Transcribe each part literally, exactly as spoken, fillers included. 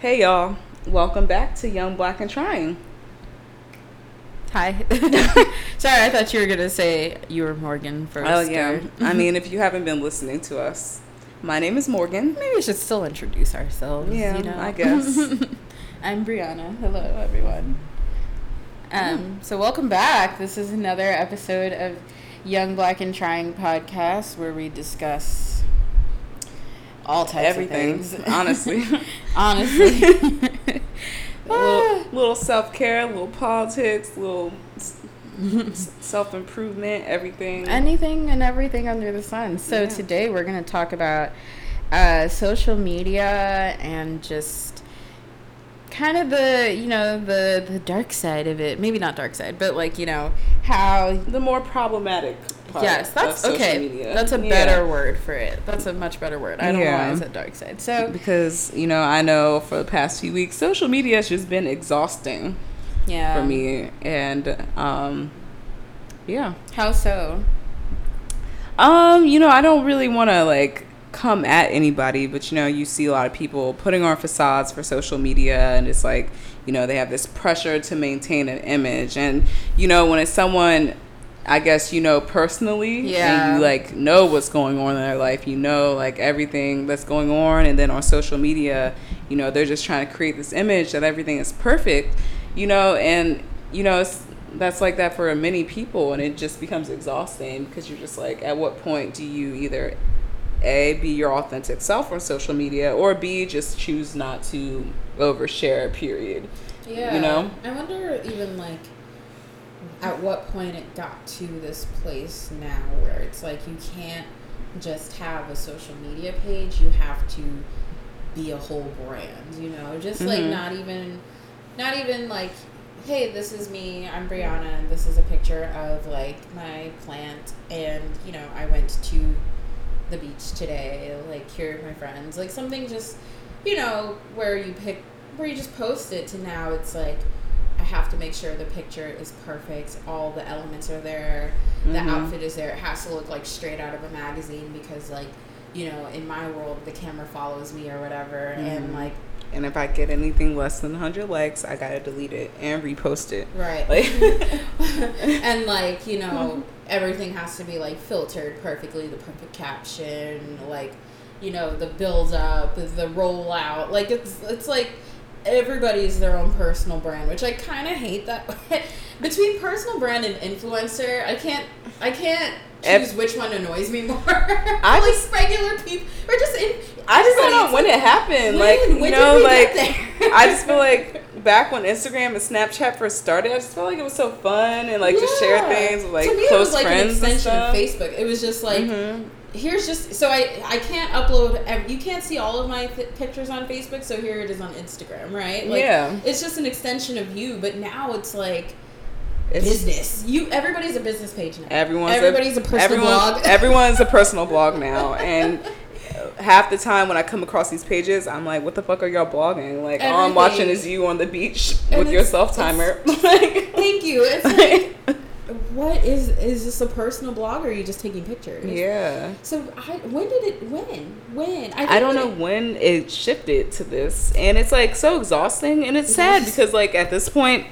Hey y'all, welcome back to Young, Black, and Trying. Hi. Sorry, I thought you were going to say you were Morgan first. Oh yeah, I mean, if you haven't been listening to us, my name is Morgan. Maybe we should still introduce ourselves. Yeah, you know? I guess. I'm Brianna. Hello everyone. Um, so welcome back. This is another episode of Young, Black, and Trying podcast where we discuss all types Everything, of things. Honestly. honestly. a little, little self-care, a little politics, a little s- self-improvement, everything. Anything and everything under the sun. So yeah. Today we're going to talk about uh, social media and just kind of the, you know, the, the dark side of it. Maybe not dark side, but like, you know, how... The more problematic... Yes, that's okay. Media. That's a better yeah. word for it. That's a much better word. I don't yeah. know why I said dark side. So because you know, I know for the past few weeks, social media has just been exhausting. Yeah. For me, and um, yeah. How so? Um, you know, I don't really want to like come at anybody, but you know, you see a lot of people putting on facades for social media, and it's like you know they have this pressure to maintain an image, and you know when it's someone. I guess you know personally yeah. and you like know what's going on in their life, you know like everything that's going on, and then on social media you know they're just trying to create this image that everything is perfect, you know and you know it's, that's like that for many people, and it just becomes exhausting because you're just like, at what point do you either A, be your authentic self on social media, or B, just choose not to overshare, period. Yeah, you know I wonder even like at what point it got to this place now where it's like you can't just have a social media page, you have to be a whole brand, you know just mm-hmm. like not even not even like, hey, this is me, I'm Brianna, and this is a picture of like my plant, and you know I went to the beach today, like here are my friends, like something just you know where you pick where you just post it, to now it's like I have to make sure the picture is perfect, all the elements are there, the mm-hmm. outfit is there, it has to look like straight out of a magazine because like, you know, in my world the camera follows me or whatever mm-hmm. and like and if I get anything less than one hundred likes, I gotta delete it and repost it. Right. Like and like, you know, everything has to be like filtered perfectly, the perfect caption, like, you know, the build up, the rollout. Like it's it's like everybody's their own personal brand, which I kind of hate that. Between personal brand and influencer, I can't I can't choose which one annoys me more. I like just, regular people or just in, I just don't know when it happened. Like when, when you know, like I just feel like back when Instagram and Snapchat first started, I just felt like it was so fun and like yeah. just share things with like to me, close it was like friends an extension of Facebook. It was just like. Mm-hmm. Here's just so I I can't upload every, you can't see all of my th- pictures on Facebook, so here it is on Instagram, right? Like, yeah, it's just an extension of you, but now it's like it's business. You everybody's a business page now. Everyone's everybody's a, a personal everyone, blog. Everyone's a personal blog now, and half the time when I come across these pages, I'm like, what the fuck are y'all blogging? Like everything. All I'm watching is you on the beach and with your self timer. Thank you. It's like. What is is this a personal blog or are you just taking pictures? Yeah. So I, when did it when when I, I don't know it, when it shifted to this, and it's like so exhausting, and it's sad because like at this point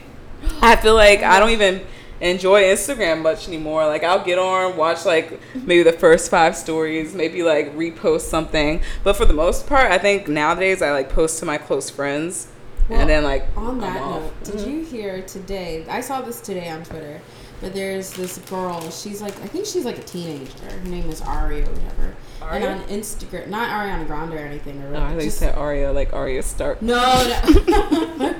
I feel like I don't even enjoy Instagram much anymore. Like I'll get on, watch like maybe the first five stories, maybe like repost something, but for the most part I think nowadays I like post to my close friends. Well, and then like on that note, did mm-hmm. you hear today, I saw this today on Twitter, but there's this girl, she's like, I think she's like a teenager. Her name is Ari or whatever. Ari? And on Instagram, not Ariana Grande or anything. Or really, no, I think you said Aria, like Aria Stark. No, no.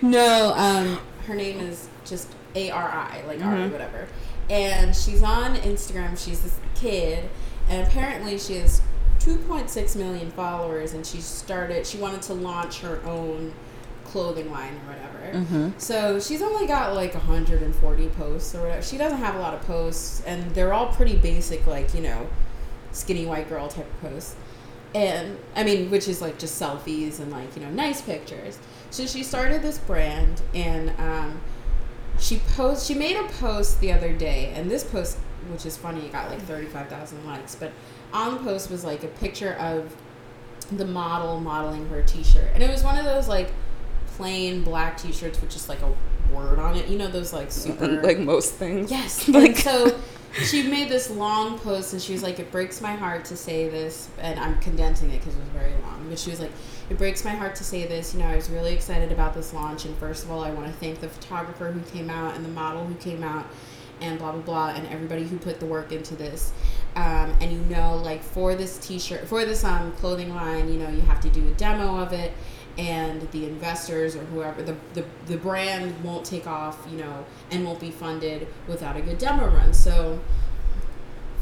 no, um, her name is just A R I, like mm-hmm. Ari, whatever. And she's on Instagram. She's this kid. And apparently she has two point six million followers. And she started, she wanted to launch her own clothing line or whatever. Mm-hmm. So she's only got like one hundred forty posts or whatever. She doesn't have a lot of posts, and they're all pretty basic, like, you know, skinny white girl type of posts. And I mean, which is like just selfies and like, you know, nice pictures. So she started this brand, and um, she post she made a post the other day, and this post, which is funny, it got like thirty-five thousand likes, but on the post was like a picture of the model modeling her t-shirt. And it was one of those, like, plain black t-shirts with just, like, a word on it. You know, those, like, super... Like most things. Yes. Like... And so she made this long post, and she was like, it breaks my heart to say this. And I'm condensing it because it was very long. But she was like, it breaks my heart to say this. You know, I was really excited about this launch. And first of all, I want to thank the photographer who came out and the model who came out. And blah, blah, blah, and everybody who put the work into this. Um, and, you know, like, for this T-shirt, for this um, clothing line, you know, you have to do a demo of it. And the investors or whoever, the, the, the brand won't take off, you know, and won't be funded without a good demo run. So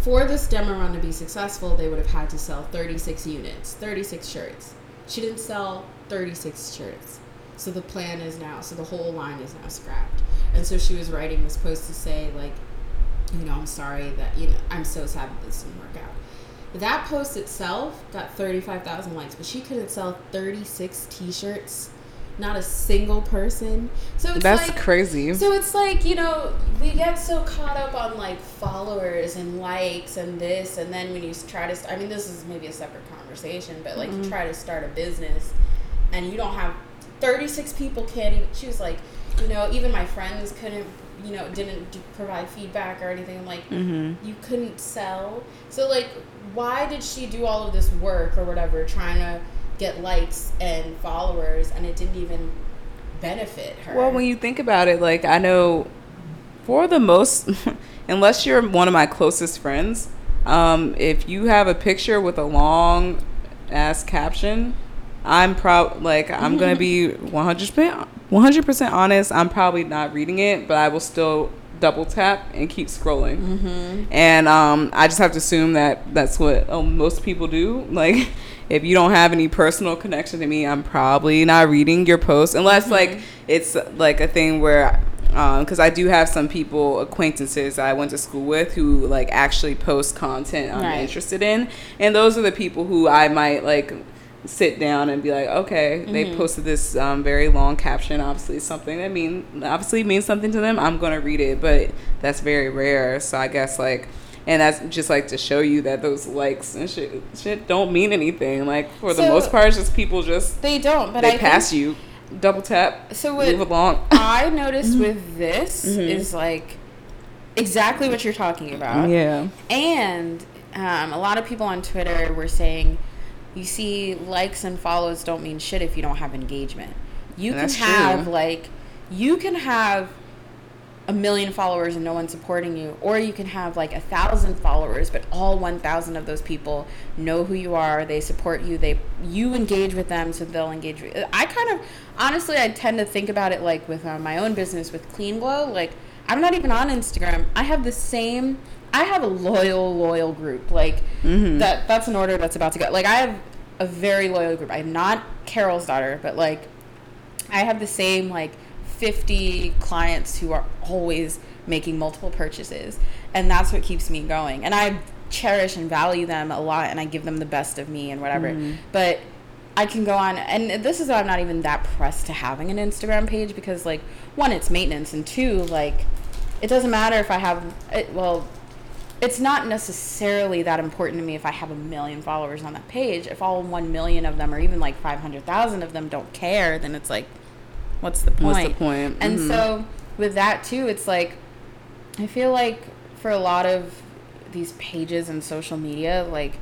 for this demo run to be successful, they would have had to sell thirty-six units, thirty-six shirts. She didn't sell thirty-six shirts. So the plan is now, so the whole line is now scrapped. And so she was writing this post to say, like, you know, I'm sorry that, you know, I'm so sad that this didn't work out. That post itself got thirty-five thousand likes, but she couldn't sell thirty-six T-shirts, not a single person. So it's That's like, crazy. So it's like, you know, we get so caught up on, like, followers and likes and this, and then when you try to, st- I mean, this is maybe a separate conversation, but, like, mm-hmm. you try to start a business, and you don't have, thirty-six people can't even, she was like, you know, even my friends couldn't, you know, didn't d- provide feedback or anything. I'm like, mm-hmm. you couldn't sell. So, like, why did she do all of this work or whatever, trying to get likes and followers, and it didn't even benefit her? Well, when you think about it, like, I know for the most, unless you're one of my closest friends, um, if you have a picture with a long-ass caption, I'm prob- like, I'm mm-hmm. going to be one hundred percent honest, I'm probably not reading it, but I will still double tap and keep scrolling. Mm-hmm. And um, I just have to assume that that's what um, most people do. Like, if you don't have any personal connection to me, I'm probably not reading your post. Unless, mm-hmm. like, it's, like, a thing where, because um, I do have some people, acquaintances that I went to school with who, like, actually post content I'm right. interested in. And those are the people who I might, like... sit down and be like, okay, mm-hmm. they posted this um, very long caption, obviously something that mean obviously means something to them, I'm gonna read it, but that's very rare. So I guess, like, and that's just, like, to show you that those likes and shit, shit don't mean anything, like, for so the most part. It's just people just they don't but they I pass you, double tap, so what move along. I noticed mm-hmm. with this mm-hmm. is, like, exactly what you're talking about. Yeah. And um, a lot of people on Twitter were saying, you see, likes and follows don't mean shit if you don't have engagement. You can have, true. like, you can have a million followers and no one supporting you. Or you can have, like, a thousand followers, but all one thousand of those people know who you are. They support you. They You engage with them, so they'll engage with you. I kind of, honestly, I tend to think about it, like, with uh, my own business with Clean Glow. Like, I'm not even on Instagram. I have the same... I have a loyal, loyal group. Like, mm-hmm. that that's an order that's about to go. Like, I have a very loyal group. I'm not Carol's Daughter, but, like, I have the same, like, fifty clients who are always making multiple purchases. And that's what keeps me going. And I cherish and value them a lot, and I give them the best of me and whatever. Mm-hmm. But I can go on, and this is why I'm not even that pressed to having an Instagram page, because, like, one, it's maintenance, and two, like, it doesn't matter if I have, it, well... it's not necessarily that important to me if I have a million followers on that page. If all one million of them, or even like five hundred thousand of them, don't care, then it's like, what's the point? What's the point? And mm-hmm. so with that too, it's like, I feel like for a lot of these pages and social media, like,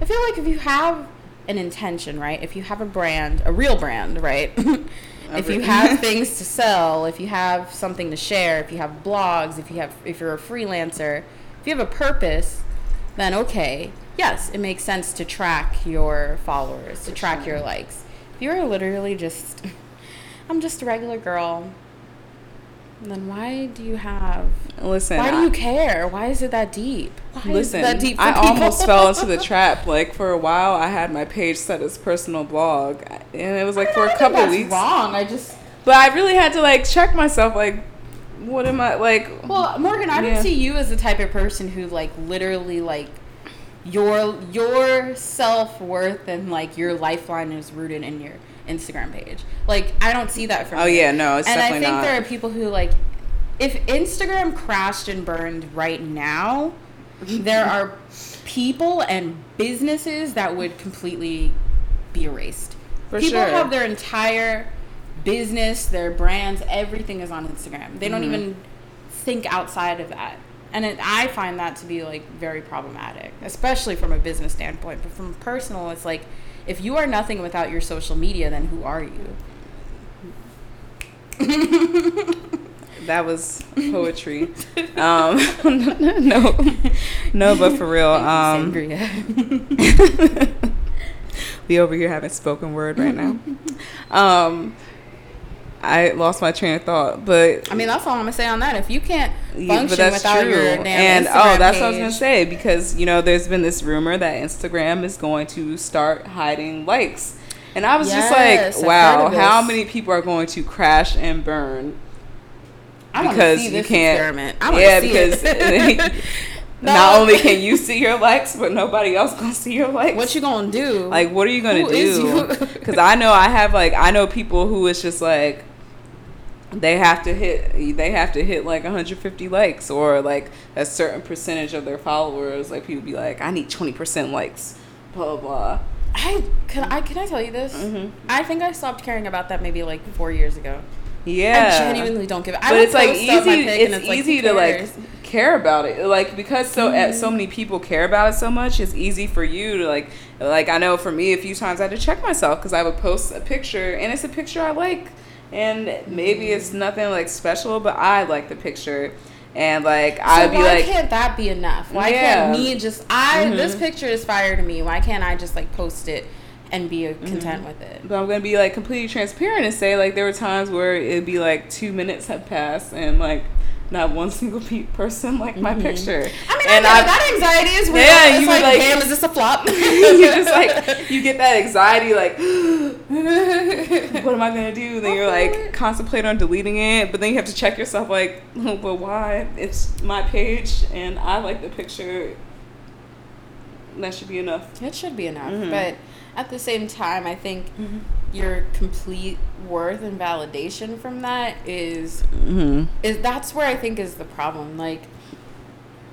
I feel like if you have an intention, right? If you have a brand, a real brand, right? If you have things to sell, if you have something to share, if you have blogs, if you have, if you're a freelancer, if you have a purpose, then okay, yes, it makes sense to track your followers, to track your likes. If you're literally just, I'm just a regular girl, then why do you have, listen, why do you care? Why is it that deep? Why listen, is it that deep for people? I almost fell into the trap. Like, for a while, I had my page set as personal blog, and it was like, I for a couple that's weeks. Wrong, I just. But I really had to, like, check myself, like, what am I, like... Well, Morgan, I don't yeah. see you as the type of person who, like, literally, like, your your self-worth and, like, your lifeline is rooted in your Instagram page. Like, I don't see that from you. Oh, me. yeah, no, it's and definitely And I think not. There are people who, like, if Instagram crashed and burned right now, there are people and businesses that would completely be erased. For People sure. have their entire business, their brands, everything is on Instagram. They don't mm-hmm. even think outside of that. And it, I find that to be, like, very problematic, especially from a business standpoint. But from personal, it's like, if you are nothing without your social media, then who are you? That was poetry. Um, no, no, but for real. Um, we over here having spoken word right now. Um, I lost my train of thought, but I mean that's all I'm gonna say on that. If you can't function yeah, without true. your damn and Instagram oh, that's page. what I was gonna say, because you know there's been this rumor that Instagram is going to start hiding likes, and I was yes, just like, wow, how many people are going to crash and burn I because see this you can't? Experiment. I yeah, see because it. no. Not only can you see your likes, but nobody else gonna see your likes. What you gonna do? Like, what are you gonna who do? Because I know I have like I know people who it's just like. They have to hit. They have to hit like one hundred fifty likes, or like a certain percentage of their followers. Like people be like, I need twenty percent likes. Blah blah blah. I can I can I tell you this? Mm-hmm. I think I stopped caring about that maybe like four years ago. Yeah, I genuinely don't give it. I but it's like easy. It's, it's easy like, to like care about it, like because so mm-hmm. so many people care about it so much. It's easy for you to like like I know for me a few times I had to check myself because I would post a picture and it's a picture I like. And maybe it's nothing like special, but I like the picture, and like so I'd be why like, why can't that be enough? Why yeah. can't me just I mm-hmm. this picture is fire to me? Why can't I just like post it and be content mm-hmm. with it? But I'm gonna be like completely transparent and say like there were times where it'd be like two minutes had passed and like not one single person liked my mm-hmm. picture. I mean, and I, I that anxiety is weird. Yeah, it's you like, like, damn, is this a flop? You just like you get that anxiety like. What am I gonna do? Then you're like contemplate on deleting it, but then you have to check yourself like, oh, but why? It's my page and I like the picture. That should be enough. It should be enough. Mm-hmm. But at the same time, I think mm-hmm. your complete worth and validation from that is mm-hmm. is that's where I think is the problem. Like,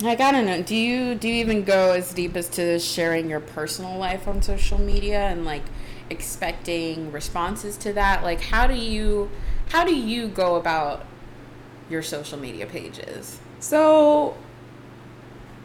like I don't know. Do you do you even go as deep as to sharing your personal life on social media and like? Expecting responses to that, like how do you how do you go about your social media pages? So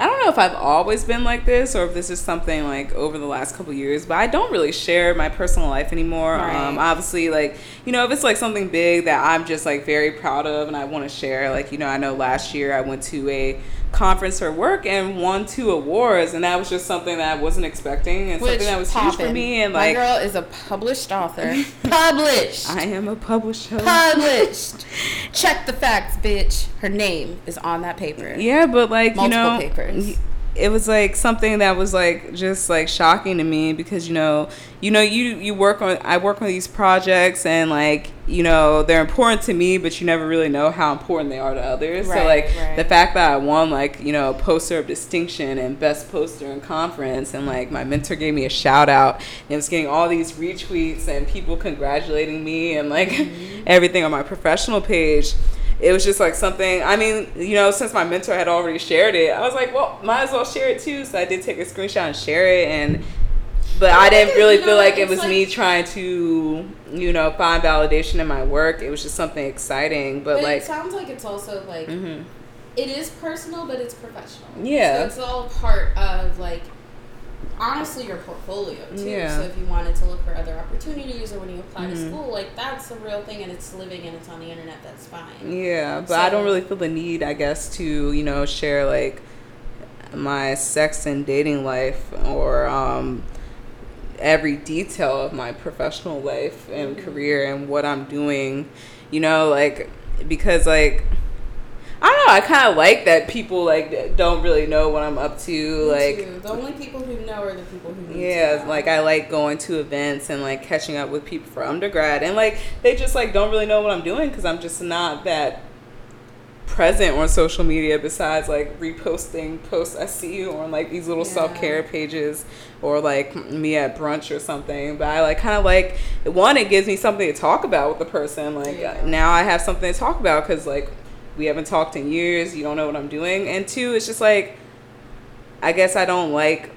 I don't know if I've always been like this or if this is something like over the last couple of years, but I don't really share my personal life anymore. Right. Um, obviously, like, you know, if it's like something big that I'm just like very proud of and I want to share, like, you know, I know last year I went to a conference for work and won two awards, and that was just something that I wasn't expecting and Which something that was huge for me. And like, my girl is a published author. Published. I am a publisher. Published. Check the facts, bitch. Her name is on that paper. Yeah, but like multiple you know, papers. It was like something that was like just like shocking to me because you know, you know, you you work on I work on these projects and like. You know they're important to me, but you never really know how important they are to others. Right, so like right. the fact that I won like you know poster of distinction and best poster in conference, and like my mentor gave me a shout out, and it was getting all these retweets and people congratulating me and like mm-hmm. everything on my professional page. It was just like something. I mean, you know, since my mentor had already shared it, I was like, well, might as well share it too. So I did take a screenshot and share it and. But I didn't really feel like it was me trying to, you know, find validation in my work. It was just something exciting. But, but like, it sounds like it's also like mm-hmm. it is personal, but it's professional. Yeah, so it's all part of like honestly your portfolio too. Yeah. So if you wanted to look for other opportunities or when you apply mm-hmm. to school, like that's a real thing and it's living and it's on the internet. That's fine. Yeah, but so, I don't really feel the need, I guess, to you know share like my sex and dating life or. um every detail of my professional life and mm-hmm. career and what I'm doing, you know, like, because like, I don't know, I kind of like that people like don't really know what I'm up to. Me like too. The only people who know are the people who need yeah, to know. Like I like going to events and like catching up with people for undergrad and like, they just like don't really know what I'm doing because I'm just not that present on social media besides like reposting posts I see you on like these little yeah. self-care pages or like me at brunch or something, but I like kind of like one it gives me something to talk about with the person like yeah. now I have something to talk about because like we haven't talked in years, you don't know what I'm doing, and two it's just like I guess I don't like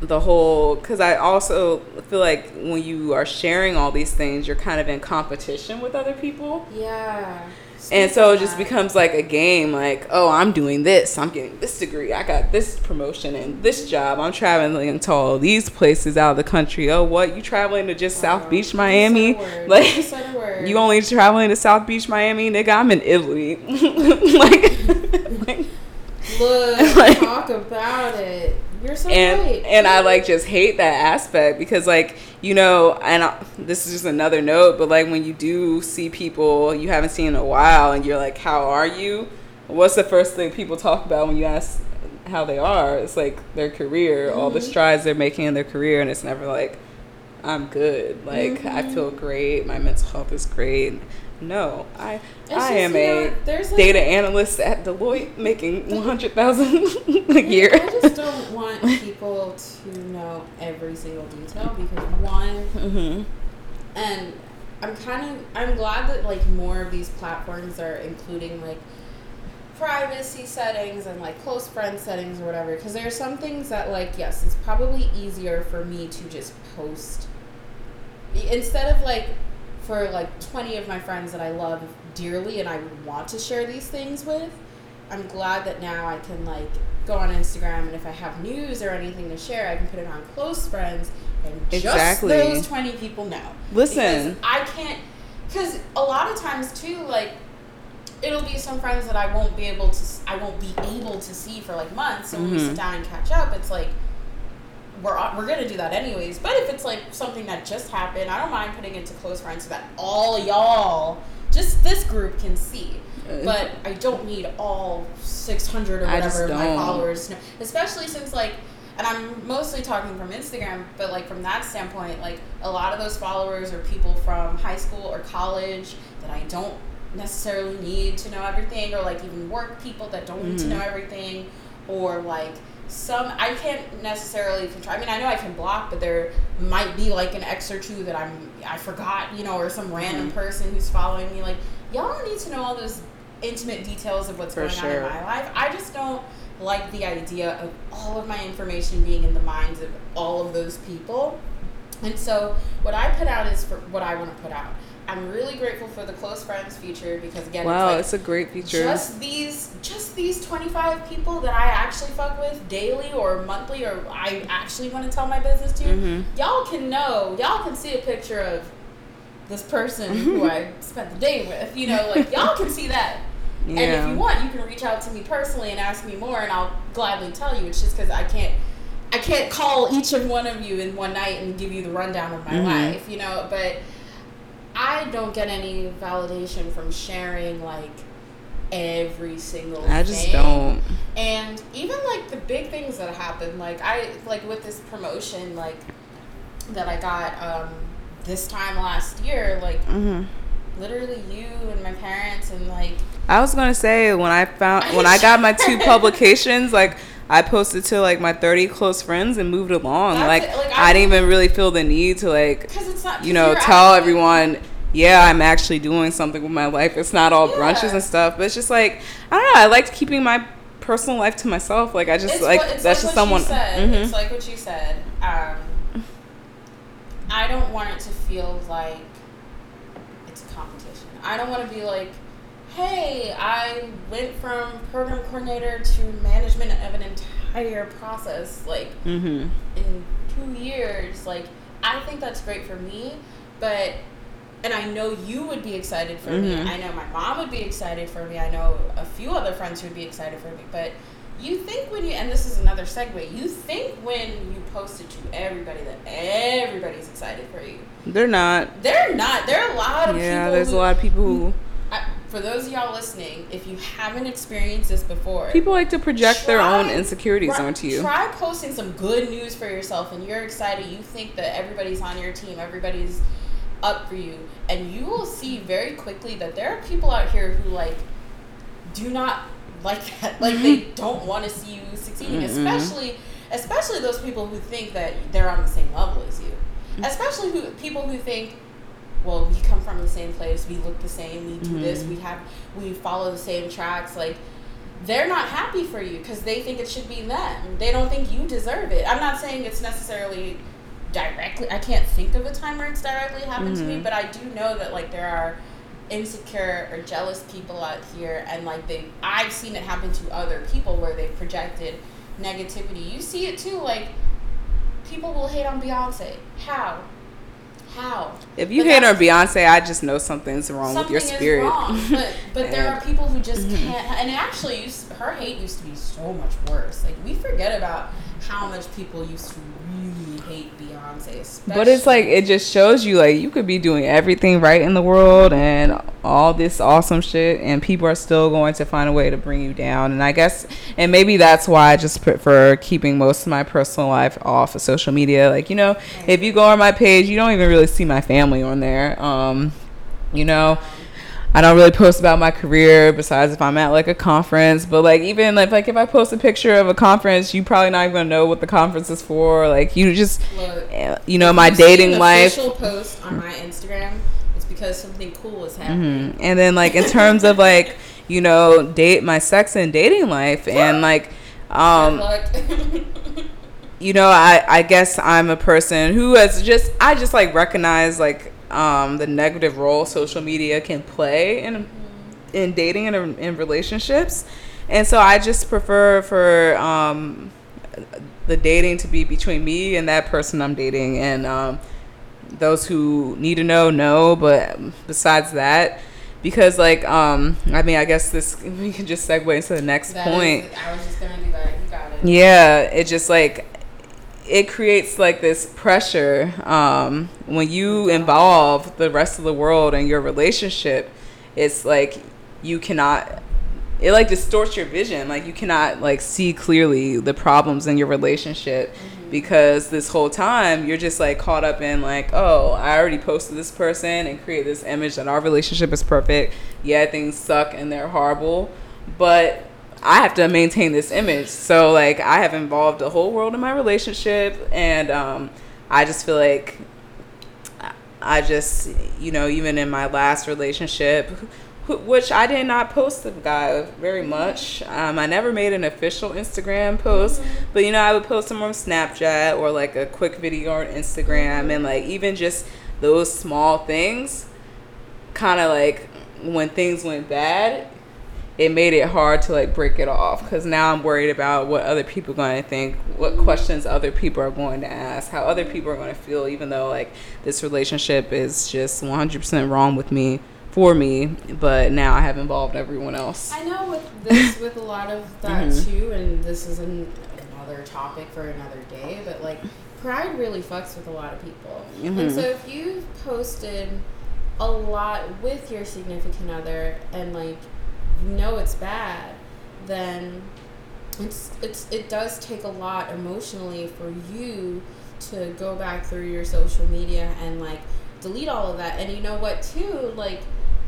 the whole, because I also feel like when you are sharing all these things, you're kind of in competition with other people. Yeah. And so it just becomes like a game, like, oh, I'm doing this, I'm getting this degree, I got this promotion and this job, I'm traveling to all these places out of the country. Oh, what? You traveling to just wow. South Beach, Miami? Like, you only traveling to South Beach, Miami? Nigga, I'm in Italy. like, like, Look, like, talk about it. You're so and, right. And yeah. I, like, just hate that aspect because, like, you know, and I, this is just another note, but, like, when you do see people you haven't seen in a while and you're like, how are you? What's the first thing people talk about when you ask how they are? It's, like, their career, mm-hmm. all the strides they're making in their career, and it's never like, I'm good. Like, mm-hmm. I feel great. My mental health is great. No, I it's I just, am a know, like, data analyst at Deloitte making one hundred thousand dollars a year. I just don't want people to know every single detail because one, mm-hmm. and I'm kind of, I'm glad that like more of these platforms are including like privacy settings and like close friend settings or whatever, because there are some things that like, yes, it's probably easier for me to just post instead of like, for like twenty of my friends that I love dearly and I want to share these things with. I'm glad that now I can like go on Instagram and if I have news or anything to share, I can put it on close friends and exactly. just those twenty people know. Listen. Because I can't, because a lot of times too, like it'll be some friends that I won't be able to, I won't be able to see for like months. So mm-hmm. when we sit down and catch up, it's like, we're we're going to do that anyways. But if it's, like, something that just happened, I don't mind putting it to close friends so that all y'all, just this group can see. But I don't need all six hundred or whatever of my followers to know. Especially since, like, and I'm mostly talking from Instagram, but, like, from that standpoint, like, a lot of those followers are people from high school or college that I don't necessarily need to know everything, or, like, even work people that don't mm-hmm. need to know everything, or, like, some I can't necessarily control. I mean, I know I can block, but there might be like an X or two that I'm I forgot, you know, or some random mm-hmm. person who's following me. Like, y'all don't need to know all those intimate details of what's For going sure. on in my life. I just don't like the idea of all of my information being in the minds of all of those people. And so what I put out is for what I want to put out. I'm really grateful for the close friends feature because again, wow, it's, like it's a great feature. Just these, just these twenty-five people that I actually fuck with daily or monthly, or I actually want to tell my business to. Mm-hmm. Y'all can know, y'all can see a picture of this person who I spent the day with. You know, like y'all can see that. Yeah. And if you want, you can reach out to me personally and ask me more, and I'll gladly tell you. It's just because I can't. I can't call each and one of you in one night and give you the rundown of my mm-hmm. life, you know, but I don't get any validation from sharing, like, every single thing. I just thing. don't. And even, like, the big things that happen, like, I, like, with this promotion, like, that I got um, this time last year, like, mm-hmm. literally you and my parents and, like. I was going to say, when I found, when I got my two publications, like, I posted to, like, my thirty close friends and moved along. Like, like, I, I didn't even really feel the need to, like, it's not, you know, tell everyone, yeah, I'm actually doing something with my life. It's not all yeah. brunches and stuff. But it's just, like, I don't know. I liked keeping my personal life to myself. Like, I just, it's, like, it's that's like just someone. Mm-hmm. It's like what you said. Um, I don't want it to feel like it's a competition. I don't want to be, like, hey, I went from program coordinator to management of an entire process, like, mm-hmm. in two years. Like, I think that's great for me, but, and I know you would be excited for mm-hmm. me. I know my mom would be excited for me. I know a few other friends who would be excited for me, but you think when you, and this is another segue, you think when you post it to everybody that everybody's excited for you. They're not. They're not. There are a lot of yeah, people Yeah, there's who, a lot of people who... I, for those of y'all listening, if you haven't experienced this before, people like to project try, their own insecurities try, onto you. Try posting some good news for yourself and you're excited. You think that everybody's on your team, everybody's up for you. And you will see very quickly that there are people out here who, like, do not like that. Like, mm-hmm. they don't want to see you succeeding, mm-hmm. especially, especially those people who think that they're on the same level as you. Mm-hmm. Especially who, people who think, well, we come from the same place, we look the same, we do mm-hmm. this, we have, we follow the same tracks, like, they're not happy for you because they think it should be them. They don't think you deserve it. I'm not saying it's necessarily directly. I can't think of a time where it's directly happened mm-hmm. to me, but I do know that, like, there are insecure or jealous people out here, and, like, they I've seen it happen to other people where they've projected negativity. You see it, too. Like, people will hate on Beyonce. How? How? If you but hate on Beyonce, I just know something's wrong something with your spirit. Is wrong, but but there are people who just mm-hmm. can't. And actually, used, her hate used to be so much worse. Like, we forget about how much people used to really hate Beyonce. Especially. But it's like, it just shows you, like, you could be doing everything right in the world and all this awesome shit, and people are still going to find a way to bring you down. And I guess, and maybe that's why I just prefer keeping most of my personal life off of social media. Like, you know, if you go on my page, you don't even really see my family on there. Um, you know, I don't really post about my career besides if I'm at, like, a conference. But, like, even if, like, if I post a picture of a conference, you probably not even gonna know what the conference is for. Like, you just, look, you know, my dating life. Official post on my Instagram, it's because something cool is happening. Mm-hmm. And then, like, in terms of, like, you know, date my sex and dating life, and, like, um, you know, I I guess I'm a person who has just I just like recognize like. Um, the negative role social media can play in mm-hmm. in dating and in relationships, and so I just prefer for um, the dating to be between me and that person I'm dating, and um, those who need to know know. But besides that, because like um, I mean, I guess this we can just segue into the next that point. Is, I was just gonna do that. You got it. Yeah, it just like. It creates like this pressure um, when you involve the rest of the world in your relationship. It's like you cannot. It like distorts your vision. Like you cannot like see clearly the problems in your relationship mm-hmm. because this whole time you're just like caught up in like, oh, I already posted this person and create this image that our relationship is perfect. Yeah, things suck and they're horrible, but I have to maintain this image. So, like, I have involved the whole world in my relationship. And um, I just feel like I just, you know, even in my last relationship, which I did not post the guy very much. Um, I never made an official Instagram post. But, you know, I would post him on Snapchat or, like, a quick video on Instagram. And, like, even just those small things kind of, like, when things went bad, it made it hard to like break it off because now I'm worried about what other people are going to think, what questions other people are going to ask, how other people are going to feel, even though like this relationship is just one hundred percent wrong with me, for me, but now I have involved everyone else. I know with this, with a lot of that mm-hmm. too, and this is an, another topic for another day, but like pride really fucks with a lot of people. Mm-hmm. And so if you've posted a lot with your significant other and like, you know it's bad, then it's it's it does take a lot emotionally for you to go back through your social media and like delete all of that. And you know what too, like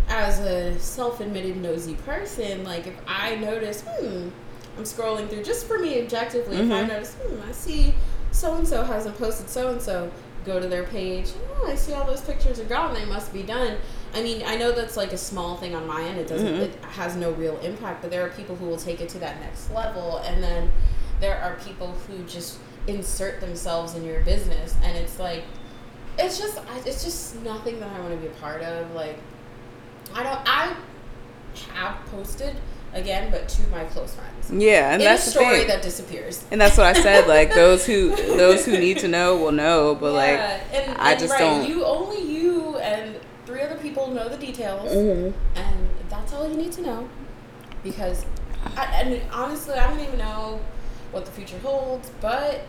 as a self-admitted nosy person, like if I notice hmm I'm scrolling through just for me objectively mm-hmm. if I notice hmm I see so-and-so hasn't posted so-and-so, go to their page, oh I see all those pictures are gone, they must be done. I mean, I know that's like a small thing on my end. It doesn't. Mm-hmm. It has no real impact. But there are people who will take it to that next level, and then there are people who just insert themselves in your business, and it's like, it's just, it's just nothing that I want to be a part of. Like, I don't. I have posted again, but to my close friends. Yeah, and in that's a story the thing. That disappears. And that's what I said. Like those who those who need to know will know, but yeah, like and, I and just right, don't. You only you and. Three other people know the details, mm-hmm. and that's all you need to know. Because, I, and honestly, I don't even know what the future holds, but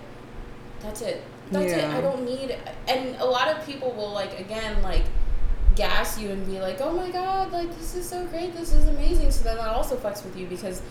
that's it. That's yeah. it. I don't need. And a lot of people will like again like gas you and be like, "Oh my God, like this is so great, this is amazing." So then that also fucks with you because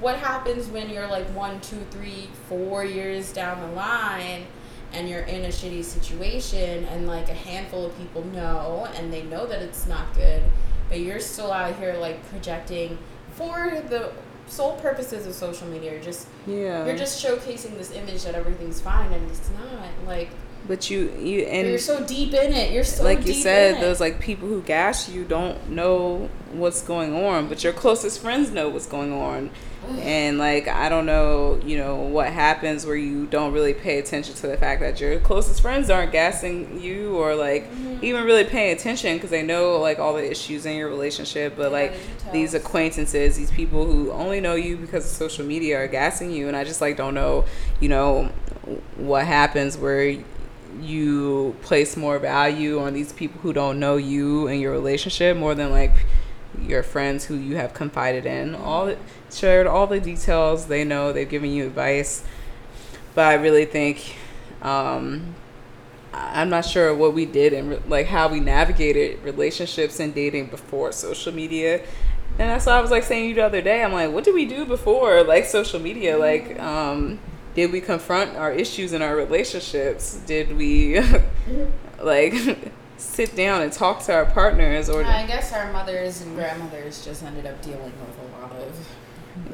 what happens when you're like one, two, three, four years down the line? And you're in a shitty situation and like a handful of people know and they know that it's not good, but you're still out here like projecting for the sole purposes of social media. You're just yeah. you're just showcasing this image that everything's fine and it's not. Like But you, you and you're so deep in it. You're so like you deep said, in those like people who gash you don't know what's going on, but your closest friends know what's going on. Ugh. And like I don't know, you know what happens where you don't really pay attention to the fact that your closest friends aren't gassing you or like mm-hmm. even really paying attention because they know like all the issues in your relationship. But yeah, like these acquaintances, these people who only know you because of social media are gassing you, and I just like don't know, you know what happens where you place more value on these people who don't know you and your relationship more than like your friends who you have confided in, all shared all the details. They know, they've given you advice. But I really think um I'm not sure what we did and like how we navigated relationships and dating before social media. And that's why I was like saying you the other day, I'm like, what did we do before like social media? Like um did we confront our issues in our relationships? Did we, like, sit down and talk to our partners? Or I guess our mothers and grandmothers just ended up dealing with a lot of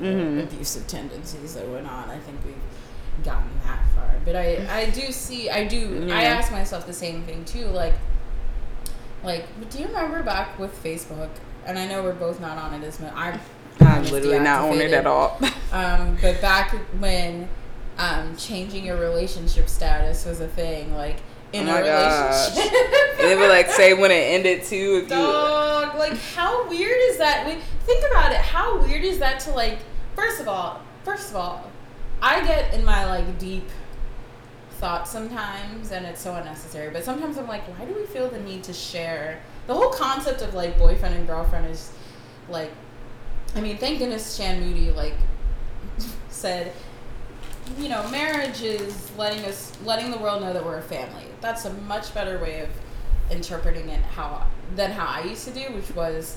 mm-hmm. abusive tendencies that went on. I think we've gotten that far. But I, I do see, I do, yeah. I ask myself the same thing, too. Like, like, do you remember back with Facebook? And I know we're both not on it as much. I'm, I'm literally not on it at all. um, but back when... Um, changing your relationship status was a thing, like in oh a relationship. They would like say when it ended too. If Dog, you... like how weird is that? When, think about it. How weird is that to like? First of all, first of all, I get in my like deep thoughts sometimes, and it's so unnecessary. But sometimes I'm like, why do we feel the need to share? The whole concept of like boyfriend and girlfriend is like, I mean, thank goodness Shan Moody like said. You know, marriage is letting us, letting the world know that we're a family. That's a much better way of interpreting it how than how I used to do, which was,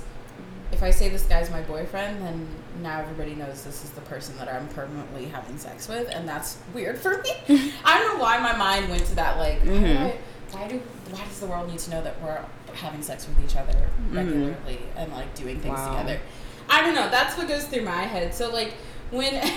if I say this guy's my boyfriend, then now everybody knows this is the person that I'm permanently having sex with, and that's weird for me. I don't know why my mind went to that, like, mm-hmm. why, why do why does the world need to know that we're having sex with each other regularly mm-hmm. and, like, doing things wow. together? I don't know. That's what goes through my head. So, like, when...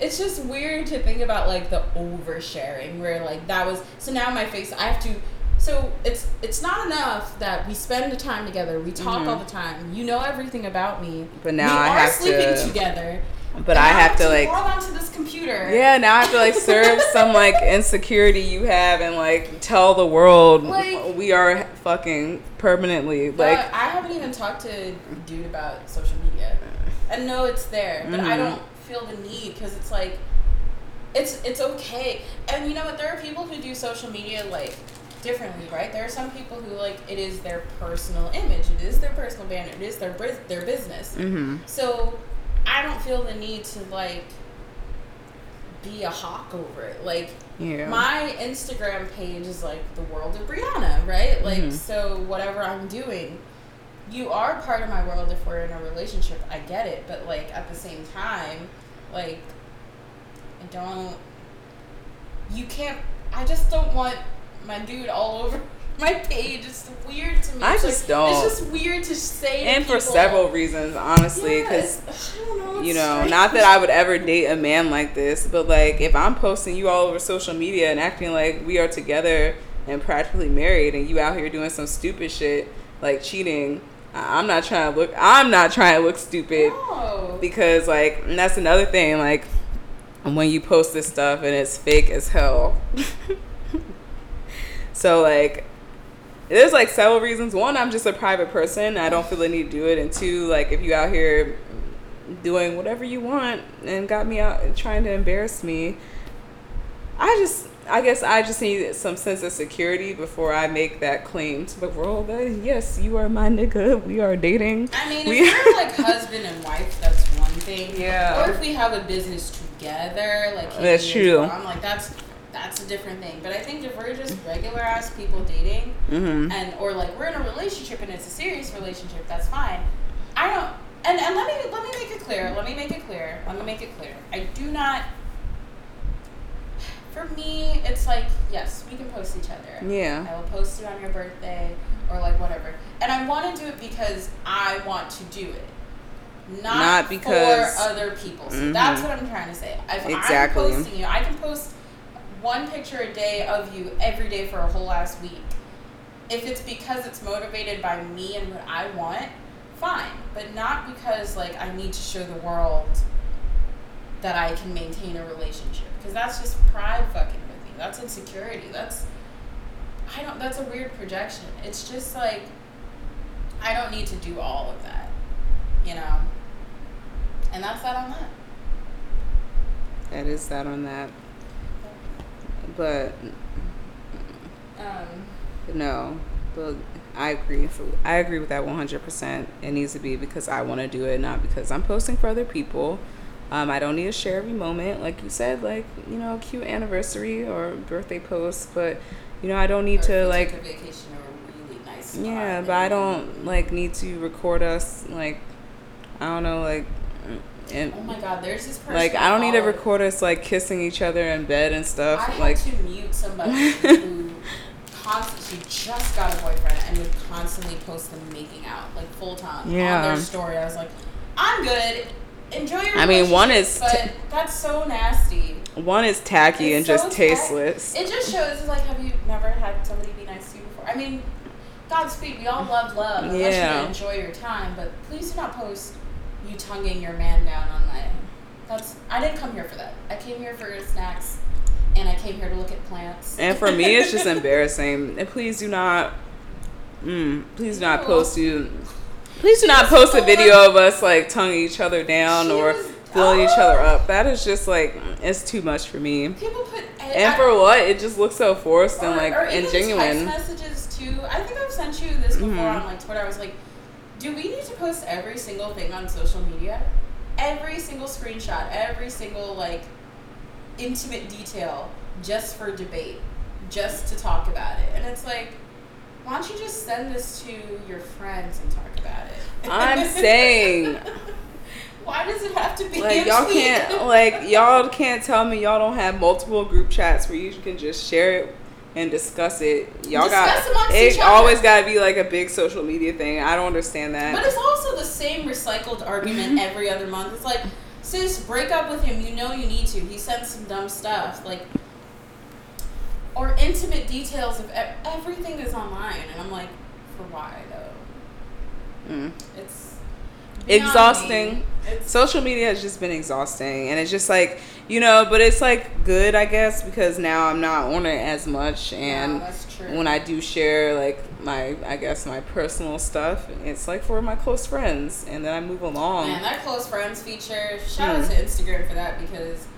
It's just weird to think about, like, the oversharing where, like, that was... So now my face, I have to... So it's it's not enough that we spend the time together. We talk mm-hmm. all the time. You know everything about me. But now I have to... We are sleeping together. But I have to, like... log onto this computer. Yeah, now I have to, like, serve some, like, insecurity you have and, like, tell the world like, we are fucking permanently. Like I haven't even talked to dude about social media. I know it's there, but mm-hmm. I don't... feel the need because it's like it's it's okay. And you know what, there are people who do social media like differently, right? There are some people who like it is their personal image, it is their personal banner, it is their their business. Mm-hmm. So I don't feel the need to like be a hawk over it. Like yeah. my Instagram page is like the world of Brianna, right? Like mm-hmm. so whatever I'm doing, you are part of my world if we're in a relationship. I get it. But, like, at the same time, like, I don't... You can't... I just don't want my dude all over my page. It's weird to me. I it's just like, don't. It's just weird to say And to people, for several reasons, honestly. Because, yeah, you know, strange. Not that I would ever date a man like this. But, like, if I'm posting you all over social media and acting like we are together and practically married and you out here doing some stupid shit, like cheating... I'm not trying to look. I'm not trying to look stupid no. because, like, and that's another thing. Like, when you post this stuff and it's fake as hell. So, like, there's like several reasons. One, I'm just a private person. I don't feel the need to do it. And two, like, if you out here doing whatever you want and got me out and trying to embarrass me, I just. I guess I just need some sense of security before I make that claim to the world that, yes, you are my nigga. We are dating. I mean, if we we're, like, husband and wife, that's one thing. Yeah. Or if we have a business together. like That's true. I'm like, that's that's a different thing. But I think if we're just regular-ass people dating, mm-hmm. and or, like, we're in a relationship and it's a serious relationship, that's fine. I don't... And, and let me let me make it clear. Let me make it clear. Let me make it clear. I do not... For me, it's like, yes, we can post each other. Yeah. I will post you on your birthday or, like, whatever. And I want to do it because I want to do it. Not, Not because... for other people. So mm-hmm. that's what I'm trying to say. If exactly. I'm posting you, I can post one picture a day of you every day for a whole last week. If it's because it's motivated by me and what I want, fine. But not because, like, I need to show the world that I can maintain a relationship. Because that's just pride fucking with me. That's insecurity. That's, I don't, that's a weird projection. It's just, like, I don't need to do all of that, you know? And that's that on that. That is that on that. But, um, no, but I agree. I agree with that one hundred percent. It needs to be because I want to do it, not because I'm posting for other people. Um, I don't need to share every moment. Like you said, like, you know, cute anniversary or birthday posts, but, you know, I don't need to, like, a vacation or a really nice spot. Yeah, but I don't, like, need to record us, like, I don't know, like, and, oh my God, there's this person. Like, I don't need to record us, like, kissing each other in bed and stuff. I had, like, to mute somebody who constantly, she just got a boyfriend and would constantly post them making out, like, full time, yeah, on their story. I was like, I'm good. Enjoy your I mean, one is... But t- that's so nasty. One is tacky it's and so just tacky. Tasteless. It just shows, it's like, have you never had somebody be nice to you before? I mean, Godspeed, we all love love. Unless yeah. you enjoy your time, but please do not post you tonguing your man down online. That's... I didn't come here for that. I came here for snacks, and I came here to look at plants. And for me, it's just embarrassing. And please do not... Mm, please do not post you... Please do not post a video of us, like, tonguing each other down she or blowing each other up. That is just, like, it's too much for me. People put... And, and for what? It just looks so forced or, and, like, or and genuine. Text messages, too. I think I've sent you this before mm-hmm. on, like, Twitter. I was like, do we need to post every single thing on social media? Every single screenshot, every single, like, intimate detail just for debate, just to talk about it. And it's like... Why don't you just send this to your friends and talk about it? I'm saying. Why does it have to be like y'all can't like y'all can't tell me y'all don't have multiple group chats where you can just share it and discuss it. Y'all discuss got it always got to be like a big social media thing. I don't understand that. But it's also the same recycled argument every other month. It's like, sis, break up with him. You know you need to. He sent some dumb stuff. Like. Or intimate details of ev- everything is online, and I'm like, for why though? Mm. It's exhausting. It's- Social media has just been exhausting, and it's just like, you know, but it's like good, I guess, because now I'm not on it as much, and yeah, that's true. When I do share, like, my, I guess, my personal stuff, it's like for my close friends, and then I move along. And that close friends feature, shout mm. out to Instagram for that, because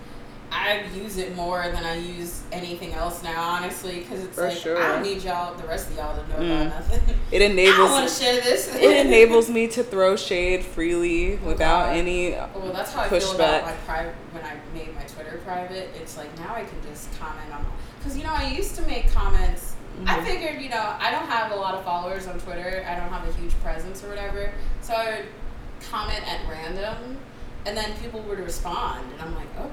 I use it more than I use anything else now, honestly, because it's For like, sure. I don't need y'all, the rest of y'all to know mm. about nothing. It enables, I don't want to share this. It enables me to throw shade freely without God. any pushback. Well, that's how I feel about my private, when I made my Twitter private, it's like, now I can just comment on, because, you know, I used to make comments, mm-hmm. I figured, you know, I don't have a lot of followers on Twitter, I don't have a huge presence or whatever, so I would comment at random, and then people would respond, and I'm like, oh.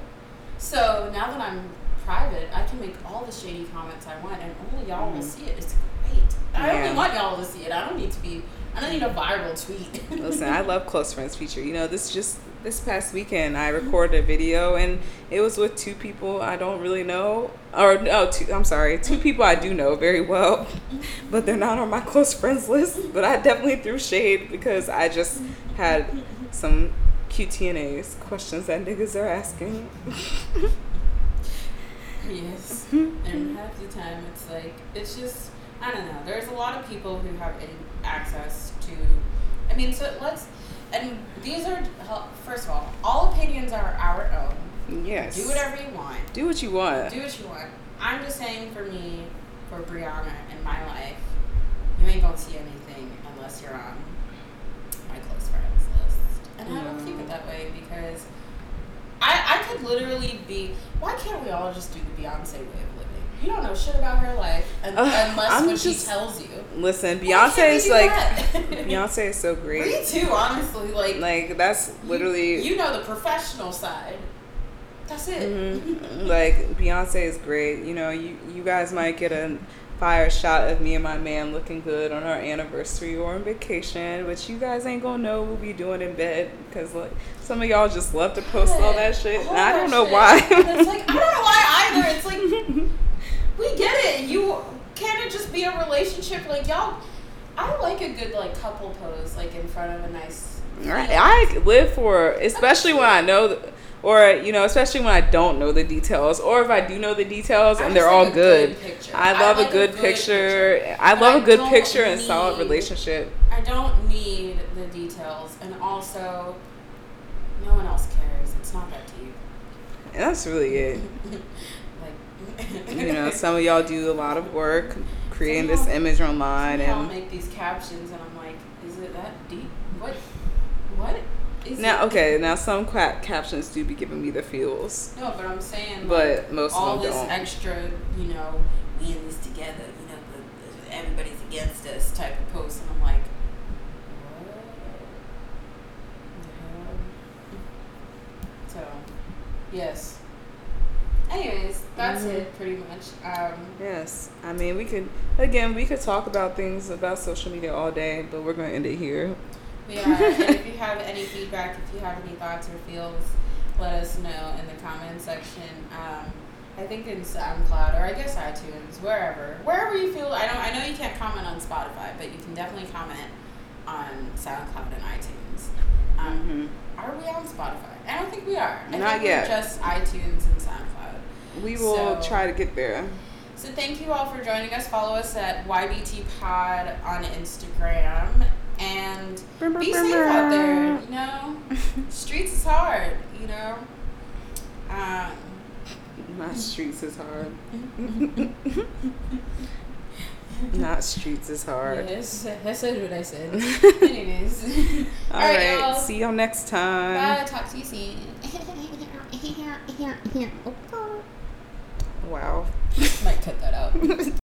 So now that I'm private, I can make all the shady comments I want, and only y'all mm. will see it. It's great. I yeah. only want y'all to see it. I don't need to be. I don't need a viral tweet. Listen, I love close friends feature. You know, this just this past weekend, I recorded a video, and it was with two people I don't really know, or no, two, I'm sorry, two people I do know very well, but they're not on my close friends list. But I definitely threw shade because I just had some Q T N As, questions that niggas are asking. Yes. And half the time it's like, it's just, I don't know. There's a lot of people who have access to, I mean, so let's, and these are, first of all, all opinions are our own. Yes. Do whatever you want. Do what you want. Do what you want. I'm just saying, for me, for Brianna in my life, you ain't gonna see anything unless you're on my close friends list. And I don't keep it that way, because I I could literally be, why can't we all just do the Beyonce way of living? You don't know shit about her life un- uh, unless I'm what just, she tells you. Listen, Beyonce is like, Beyonce is so great. Me too, honestly. Like, like that's literally. You, you know the professional side. That's it. Mm-hmm. Like, Beyonce is great. You know, you, you guys might get a fire shot of me and my man looking good on our anniversary or on vacation, which you guys ain't gonna know what we doing in bed, because like some of y'all just love to post all that shit. And I don't know shit. why. It's like, I don't know why either. It's like, we get it. You can't it just be a relationship? Like, y'all, I like a good like couple pose, like in front of a nice. Right. I live for, especially when I know. Th- Or, you know, especially when I don't know the details. Or if I do know the details and they're all good. I love a good picture. I love a good picture and solid relationship. I don't need the details. And also, no one else cares. It's not that deep. And that's really it. Like, you know, some of y'all do a lot of work creating this image online. And I'll make these captions and I'm like, is it that deep? What? What? Is now, okay, now some ca- captions do be giving me the feels. No, but I'm saying, but like, most all of them this don't. Extra, you know, we in this together, you know, the, the, everybody's against us type of post, and I'm like, what? No. So, yes. Anyways, that's mm-hmm. it pretty much. Um, yes, I mean, we could, again, we could talk about things about social media all day, but we're going to end it here. Yeah, and if you have any feedback, if you have any thoughts or feels, let us know in the comment section. Um, I think in SoundCloud, or I guess iTunes, wherever. Wherever you feel. I don't. I know you can't comment on Spotify, but you can definitely comment on SoundCloud and iTunes. Um, mm-hmm. Are we on Spotify? I don't think we are. I Not think yet. We're just iTunes and SoundCloud. We will so, try to get there. So thank you all for joining us. Follow us at Y B T Pod on Instagram. And be safe out there, you know. Streets is hard, you know. Um, Not streets is hard. Not streets is hard. Yes, that's what I said. Anyways. All, All right, y'all. See y'all next time. Bye. Talk to you soon. Wow. Might cut that out.